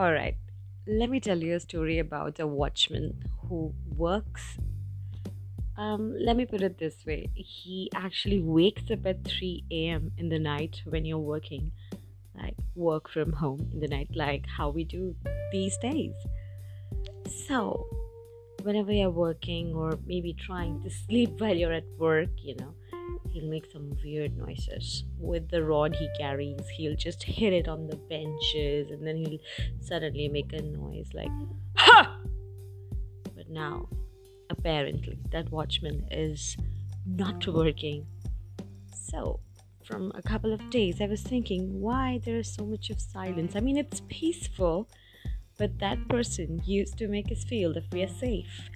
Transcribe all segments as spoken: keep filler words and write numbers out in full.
All right, let me tell you a story about a watchman who works. Um, let me put it this way. He actually wakes up at three a.m. in the night when you're working, like work from home in the night, like how we do these days. So whenever you're working or maybe trying to sleep while you're at work, you know, he'll make some weird noises with the rod he carries. He'll just hit it on the benches and then he'll suddenly make a noise like, ha! But now, apparently, that watchman is not working. So, from a couple of days, I was thinking why there is so much of silence. I mean, it's peaceful, but that person used to make us feel that we are safe.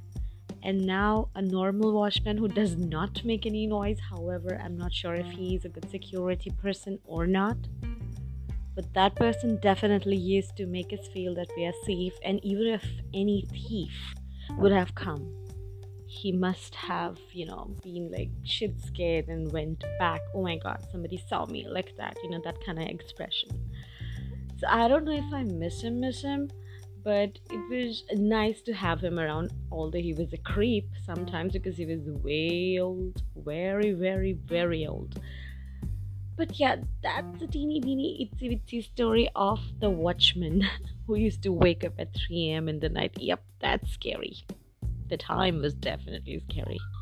And now a normal watchman who does not make any noise, however, I'm not sure if he is a good security person or not. But that person definitely used to make us feel that we are safe, and even if any thief would have come, he must have, you know, been like shit scared and went back. Oh my god, somebody saw me, like that, you know, that kind of expression. So I don't know if I miss him, miss him. But it was nice to have him around, although he was a creep sometimes because he was way old, very, very, very old. But yeah, that's a teeny beeny itsy bitsy story of the watchman who used to wake up at three a.m. in the night. Yep, that's scary. The time was definitely scary.